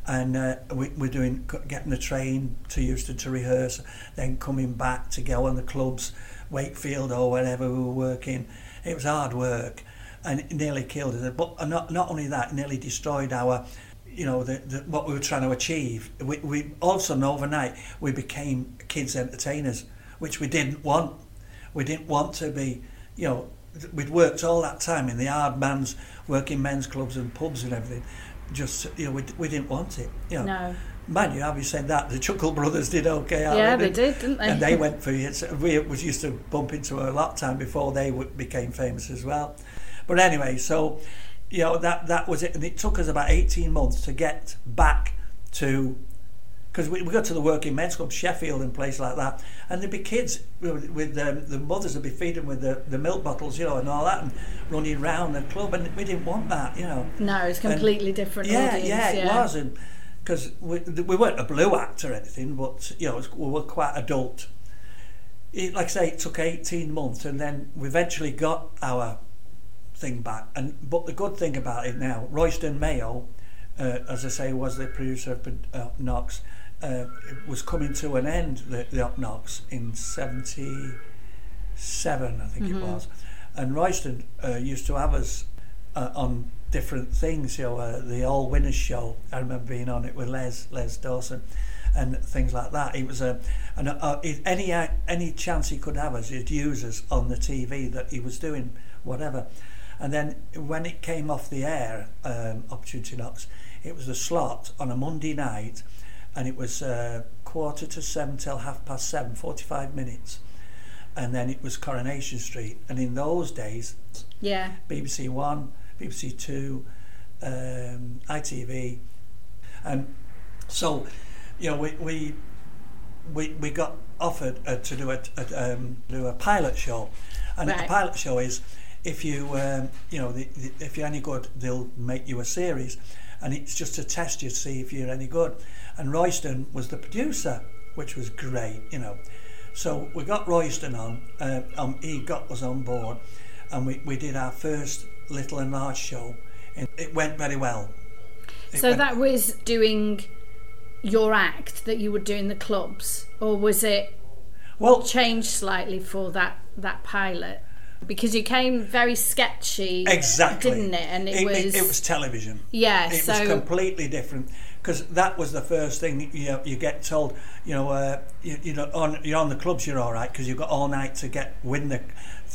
and we're getting the train to Euston to rehearse, then coming back to go on the clubs, Wakefield or wherever we were working. It was hard work, and it nearly killed us. But not only that, it nearly destroyed our. You know, what we were trying to achieve. We also, overnight, we became kids entertainers, which we didn't want. We didn't want to be, you know, we'd worked all that time in the hard man's, working men's clubs and pubs and everything. Just, you know, we didn't want it. You know. No. Man, you know, having said that, the Chuckle Brothers did okay. Yeah, they did, didn't they? And they went for it. We was used to bump into a lot of time before they became famous as well. But anyway, so... You know, that was it, and it took us about 18 months to get back to, because we got to the working men's club, Sheffield and places like that, and there'd be kids with the mothers would be feeding with the milk bottles, you know, and all that, and running round the club, and we didn't want that, you know. No, it's completely different. Yeah, audience, yeah, it was, and because we weren't a blue act or anything, but you know, we were quite adult. Like I say, it took 18 months, and then we eventually got our thing back. And but the good thing about it now, Royston Mayo, as I say, was the producer of Up Knocks, was coming to an end, the Up Knocks in 77, I think it was, and Royston used to have us on different things, you know, the All Winners show. I remember being on it with Les Dawson and things like that. It was any chance he could have us, he'd use us on the TV that he was doing, whatever. And then when it came off the air, Opportunity Knocks, it was a slot on a Monday night, and it was 6:45 till 7:30, 45 minutes. And then it was Coronation Street. And in those days, yeah, BBC One, BBC Two, ITV. And so, you know, we got offered to do a pilot show. And right. The pilot show is, if you, you know, if you're any good, they'll make you a series, and it's just to test you to see if you're any good. And Royston was the producer, which was great, you know. So we got Royston on, he got us on board, and we did our first Little and Large show, and it went very well. That was doing your act that you would do in the clubs, or was it changed slightly for that pilot? Because you came very sketchy, exactly, didn't it? And it was television. Yeah, it was completely different. Because that was the first thing you get told. You're on the clubs, you're all right because you've got all night to win the.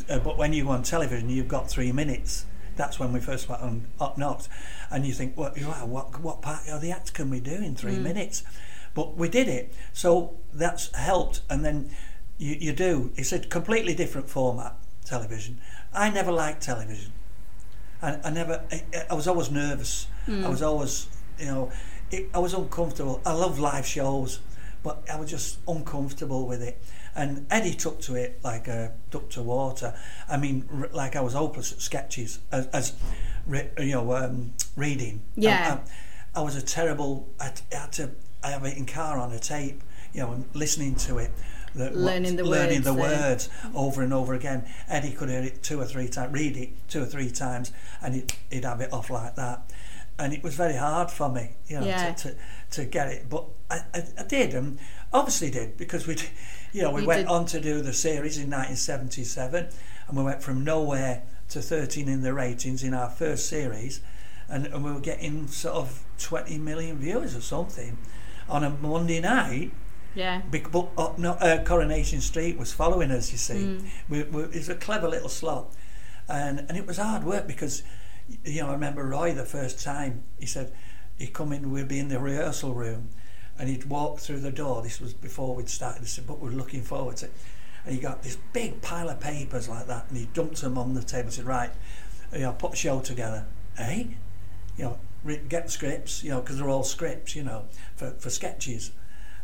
But when you go on television, you've got 3 minutes. That's when we first went on Up Knocks, and you think, what part of the act can we do in 3 minutes? But we did it, so that's helped. And then you do. It's a completely different format. Television. I never liked television. I was always nervous. I was always, I was uncomfortable. I love live shows, but I was just uncomfortable with it. And Eddie took to it like a duck to water. I mean, like I was hopeless at sketches, as reading. Yeah. I was a terrible. I have it in car on a tape, and listening to it. Learning the words over and over again. Eddie could hear it read it two or three times, and he'd have it off like that. And it was very hard for me, to get it. But I did, and obviously did, because we went on to do the series in 1977, and we went from nowhere to 13 in the ratings in our first series, and we were getting sort of 20 million viewers or something on a Monday night. Yeah. But Coronation Street was following us, you see. It was a clever little slot. And it was hard work because, I remember Roy the first time, he said, he'd come in, we'd be in the rehearsal room, and he'd walk through the door. This was before we'd started, he said, but we're looking forward to it. And he got this big pile of papers like that, and he dumped them on the table and said, right, put the show together. Eh? Get scripts, because they're all scripts, for sketches.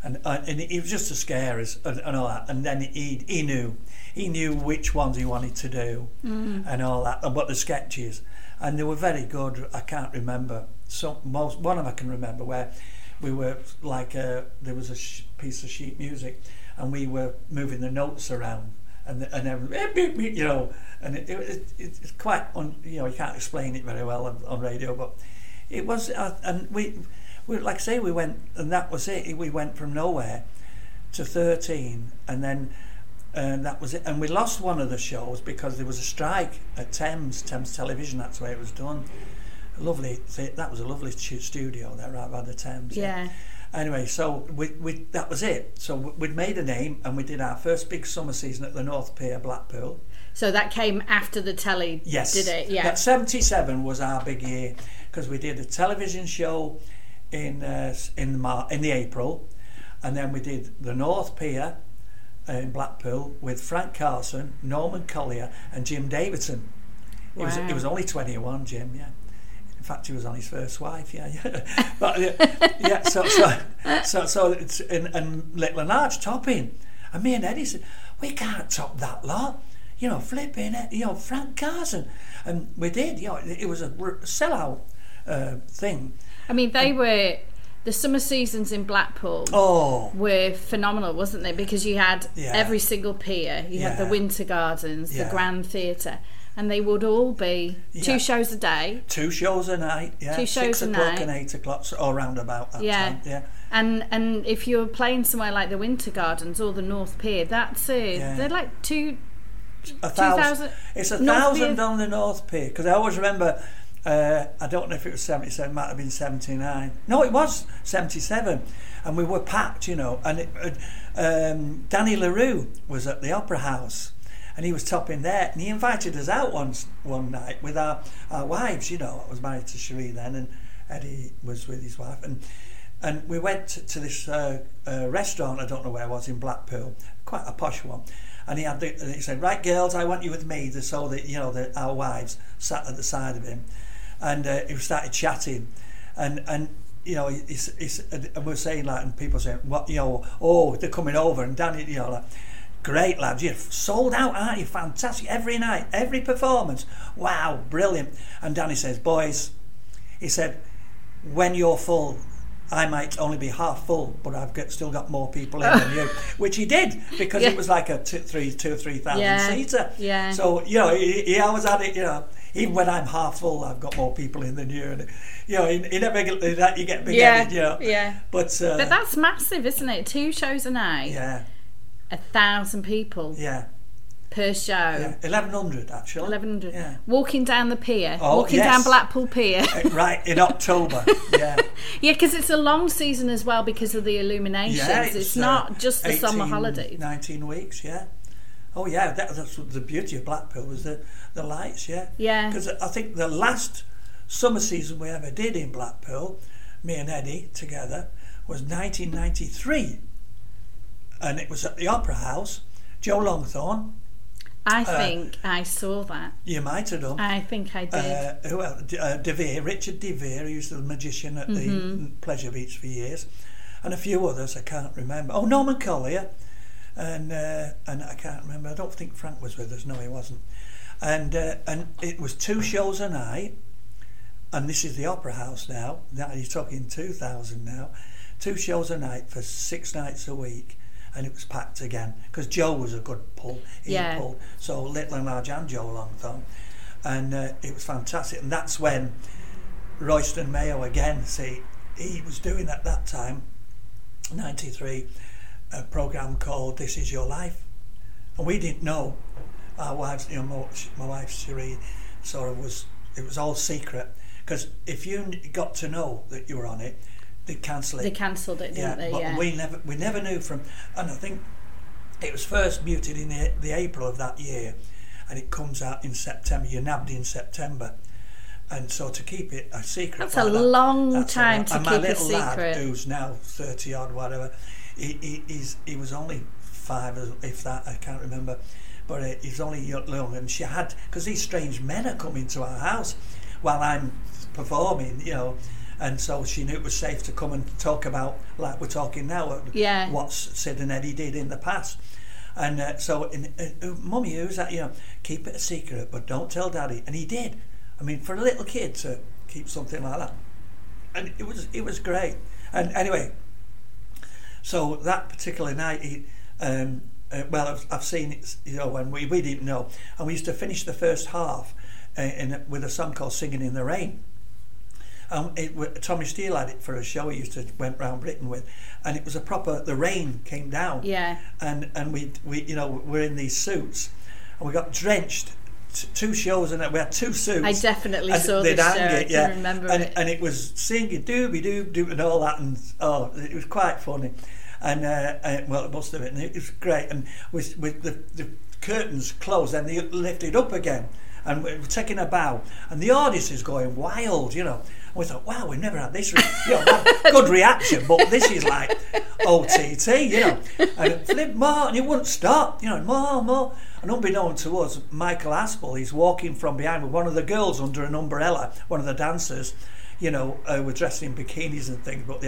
And it was just to scare us and all that. And then he knew which ones he wanted to do and all that. And what the sketches, and they were very good. I can't remember one of them I can remember where we were like there was a piece of sheet music, and we were moving the notes around and it's quite you can't explain it very well on radio, but it was like I say, we went, and that was it. We went from nowhere to 13, and then that was it. And we lost one of the shows because there was a strike at Thames Television. That's where it was done. That was a lovely studio there, right by the Thames. Yeah. Anyway, so we that was it. So we'd made a name, and we did our first big summer season at the North Pier, Blackpool. So that came after the telly, yes, did it? Yeah. That 77 was our big year because we did a television show in the April, and then we did the North Pier in Blackpool with Frank Carson, Norman Collier and Jim Davidson. Wow. He was only 21, Jim, yeah. In fact, he was on his first wife, yeah. But yeah, so it's and Little and Large topping. And me and Eddie said, we can't top that lot. Flipping it, Frank Carson. And we did, it was a sellout thing. I mean, the summer seasons in Blackpool were phenomenal, wasn't they? Because you had every single pier, you had the Winter Gardens, the Grand Theatre, and they would all be two shows a day. Two shows a night, yeah. 6 o'clock and 8 o'clock, or round about that time, yeah. And if you were playing somewhere like the Winter Gardens or the North Pier, they're like 2,000. It's 1,000 on the North Pier, because I always remember... I don't know if it was 77, it might have been 79. No, it was 77, and we were packed, and Danny LaRue was at the Opera House, and he was topping there, and he invited us out one night with our wives. I was married to Cherie then, and Eddie was with his wife, and we went to this restaurant, I don't know where it was, in Blackpool, quite a posh one. And he said, right, girls, I want you with me. So that our wives sat at the side of him, and he started chatting, and we're saying like, and people saying, what, they're coming over, and Danny, like, great lads, you're sold out, aren't you? Fantastic, every night, every performance, wow, brilliant. And Danny says, boys, he said, when you're full, I might only be half full, but I've still got more people in than you, which he did, because it was like a 2,000 or 3,000 seater. Yeah. So he always had it. Even when I'm half full, I've got more people in than you. And he never that you get big-headed. Yeah. But that's massive, isn't it? 2 shows a night. Yeah. 1,000 people. Yeah. Per show. Yeah. 1,100 actually. 1,100. Yeah. Walking down the pier. Oh, walking down Blackpool Pier. Right, in October. Yeah. Yeah, because it's a long season as well because of the illuminations. Yeah, it's not just the 18, summer holidays. 19 weeks, yeah. Oh, yeah, that's the beauty of Blackpool was the lights, yeah. Yeah. Because I think the last summer season we ever did in Blackpool, me and Eddie together, was 1993. And it was at the Opera House. Joe Longthorne. I think I saw that. You might have done. I think I did. Who else? Richard De Vere, who used to be the magician at the Pleasure Beach for years, and a few others I can't remember. Oh, Norman Collier, and I can't remember. I don't think Frank was with us. No, he wasn't. And it was 2 shows a night, and this is the Opera House now. Now you're talking 2000 now. 2 shows a night for 6 nights a week. And it was packed again because Joe was a good pull. He pulled so Little and Large and Joe Longthorne, and it was fantastic. And that's when Royston Mayo again. See, he was doing at that time, 93, a program called "This Is Your Life," and we didn't know. Our wives, you know, my wife Sheree, sort of was. It was all secret because if you got to know that you were on it. They cancelled it. They cancelled it, didn't they? But we never knew from... And I think it was first muted in the April of that year, and it comes out in September. You're nabbed in September. And so to keep it a secret... That's like a long time to keep a secret. And my little lad, who's now 30-odd, whatever, he was only 5, if that, I can't remember. But he's only young, and she had... Because these strange men are coming to our house while I'm performing, you know... And so she knew it was safe to come and talk about, like we're talking now, what Syd and Eddie did in the past. And Mummy, who's that? You know, keep it a secret, but don't tell Daddy. And he did. I mean, for a little kid to keep something like that, and it was great. And anyway, so that particular night, I've seen it. You know, when we didn't know, and we used to finish the first half with a song called "Singing in the Rain." Tommy Steele had it for a show he used to went round Britain with, and it was a proper. The rain came down, and we you know we're in these suits, and we got drenched. 2 shows and we had 2 suits. I definitely saw this show. I remember it. And it was singing dooby doob doob and all that, and oh, it was quite funny, and it must have been. It was great, and with the curtains closed, and they lifted up again. And we're taking a bow, and the audience is going wild, you know. And we thought, wow, we've never had this, good reaction, but this is like OTT, you know. And it flipped more, and it wouldn't stop, you know, more. And unbeknown to us, Michael Aspel, he's walking from behind with one of the girls under an umbrella, one of the dancers, you know, were dressed in bikinis and things, but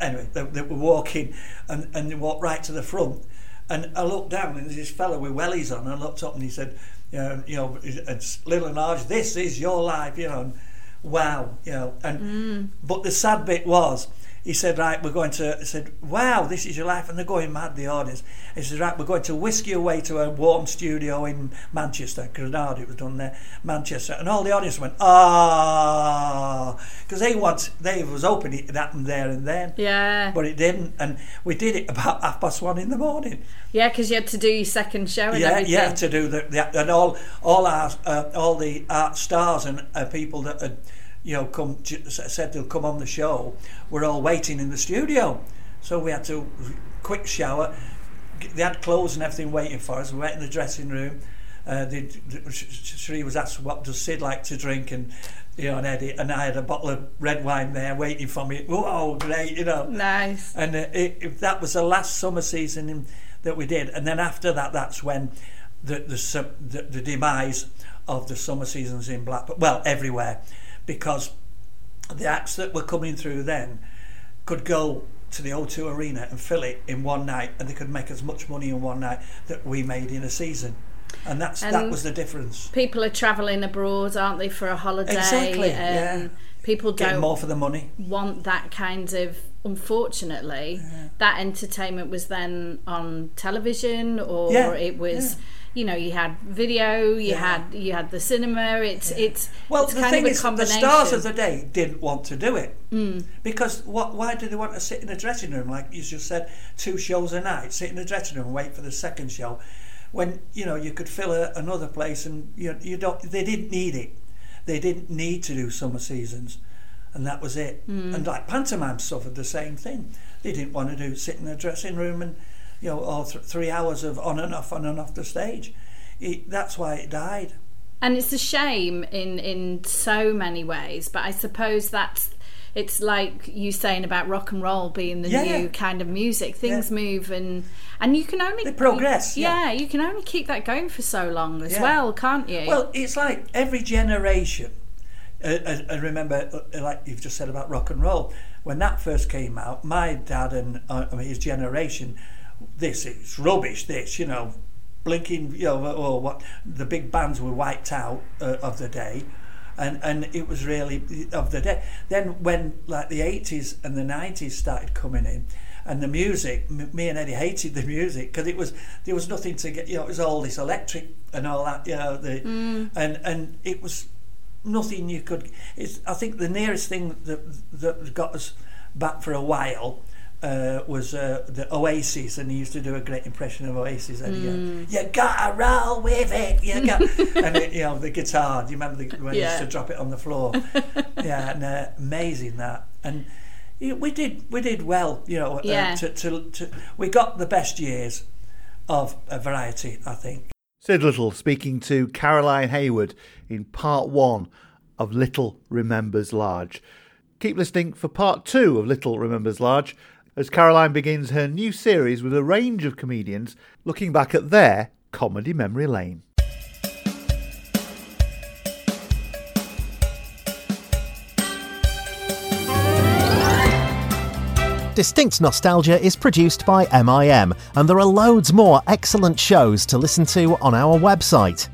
anyway, they were walking, and they walked right to the front. And I looked down, and there's this fella with wellies on, and I looked up, and he said, it's Little and Large, this is your life, you know, and wow, you know. But the sad bit was, he said, right, I said, wow, this is your life, and they're going mad, the audience. He said, right, we're going to whisk you away to a warm studio in Manchester, Granada, it was done there, Manchester, and all the audience went, ah, because they was hoping it happened there and then. Yeah. But it didn't, and we did it about 1:30 in the morning. Yeah, because you had to do your second show and everything. Yeah, to do and all the art stars and people that had, you know, said they'll come on the show, we're all waiting in the studio. So we had to quick shower. They had clothes and everything waiting for us. We went in the dressing room. Sheree was asked, what does Syd like to drink? And, you know, and Eddie, and I had a bottle of red wine there waiting for me. Oh, great, you know. Nice. And that was the last summer season that we did. And then after that, that's when the demise of the summer seasons in Blackpool, well, everywhere, because the acts that were coming through then could go to the O2 Arena and fill it in one night, and they could make as much money in one night that we made in a season. And that was the difference. People are travelling abroad, aren't they, for a holiday? Exactly, yeah. People don't more for the money. Want that kind of... Unfortunately, that entertainment was then on television, or it was... Yeah. You know, you had video, you had the cinema. It's kind of a combination. Well, the thing is, the stars of the day didn't want to do it because why do they want to sit in a dressing room, like you just said, 2 shows a night, sit in a dressing room and wait for the second show? when, you know, you could fill another place, and you don't. They didn't need it. They didn't need to do summer seasons, and that was it. Mm. And like pantomime suffered the same thing. They didn't want to sit in a dressing room and, you know, all 3 hours of on and off the stage. That's why it died. And it's a shame in so many ways, but I suppose it's like you saying about rock and roll being the new kind of music. Things move and you can only... They progress. You can only keep that going for so long as well, can't you? Well, it's like every generation. I remember, like you've just said about rock and roll, when that first came out, my dad and his generation, this is rubbish, this, you know, blinking, you know, or what, the big bands were wiped out of the day, and it was really of the day. Then when like the 80s and the 90s started coming in, and the music, me and Eddie hated the music because there was nothing to get, you know, it was all this electric and all that, you know, and it was nothing you could. I think the nearest thing that got us back for a while was the Oasis, and he used to do a great impression of Oasis. And you gotta roll with it, you got, and it, you know, the guitar. Do you remember when he used to drop it on the floor? And amazing that. And we did well, you know. We got the best years of a variety, I think. Syd Little speaking to Caroline Haywood in part one of Little Remembers Large. Keep listening for part two of Little Remembers Large, as Caroline begins her new series with a range of comedians looking back at their comedy memory lane. Distinct Nostalgia is produced by MIM, and there are loads more excellent shows to listen to on our website.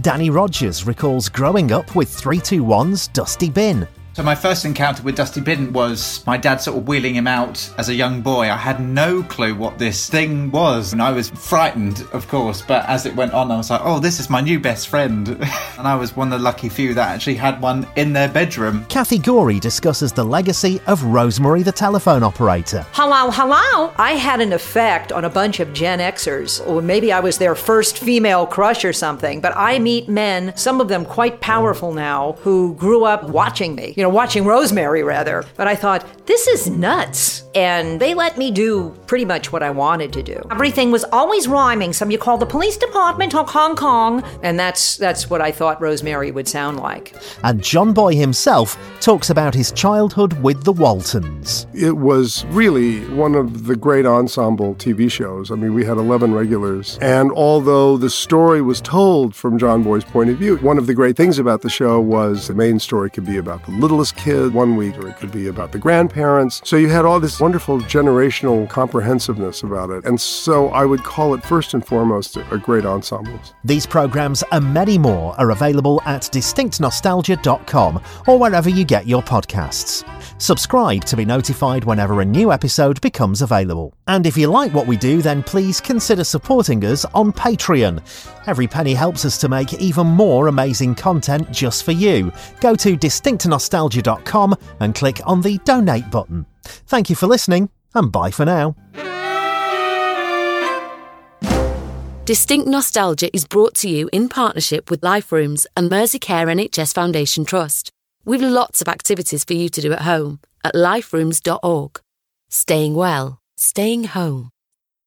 Danny Rogers recalls growing up with 321's Dusty Bin. So my first encounter with Dusty Bin was my dad sort of wheeling him out as a young boy. I had no clue what this thing was, and I was frightened, of course, but as it went on, I was like, oh, this is my new best friend. And I was one of the lucky few that actually had one in their bedroom. Kathy Gorey discusses the legacy of Rosemary the telephone operator. Hello, hello. I had an effect on a bunch of Gen Xers, or maybe I was their first female crush or something, but I meet men, some of them quite powerful now, who grew up watching me. You know, watching Rosemary, rather. But I thought, this is nuts. And they let me do pretty much what I wanted to do. Everything was always rhyming. Some you call the police department of Hong Kong. And that's what I thought Rosemary would sound like. And John Boy himself talks about his childhood with the Waltons. It was really one of the great ensemble TV shows. I mean, we had 11 regulars. And although the story was told from John Boy's point of view, one of the great things about the show was the main story could be about the littlest kid one week, or it could be about the grandparents. So you had all this wonderful generational comprehensiveness about it. And so I would call it first and foremost a great ensemble. These programmes and many more are available at distinctnostalgia.com or wherever you get your podcasts. Subscribe to be notified whenever a new episode becomes available. And if you like what we do, then please consider supporting us on Patreon. Every penny helps us to make even more amazing content just for you. Go to distinctnostalgia.com and click on the donate button. Thank you for listening, and bye for now. Distinct Nostalgia is brought to you in partnership with Life Rooms and Mersey Care NHS Foundation Trust. We've lots of activities for you to do at home at liferooms.org. Staying well, staying home.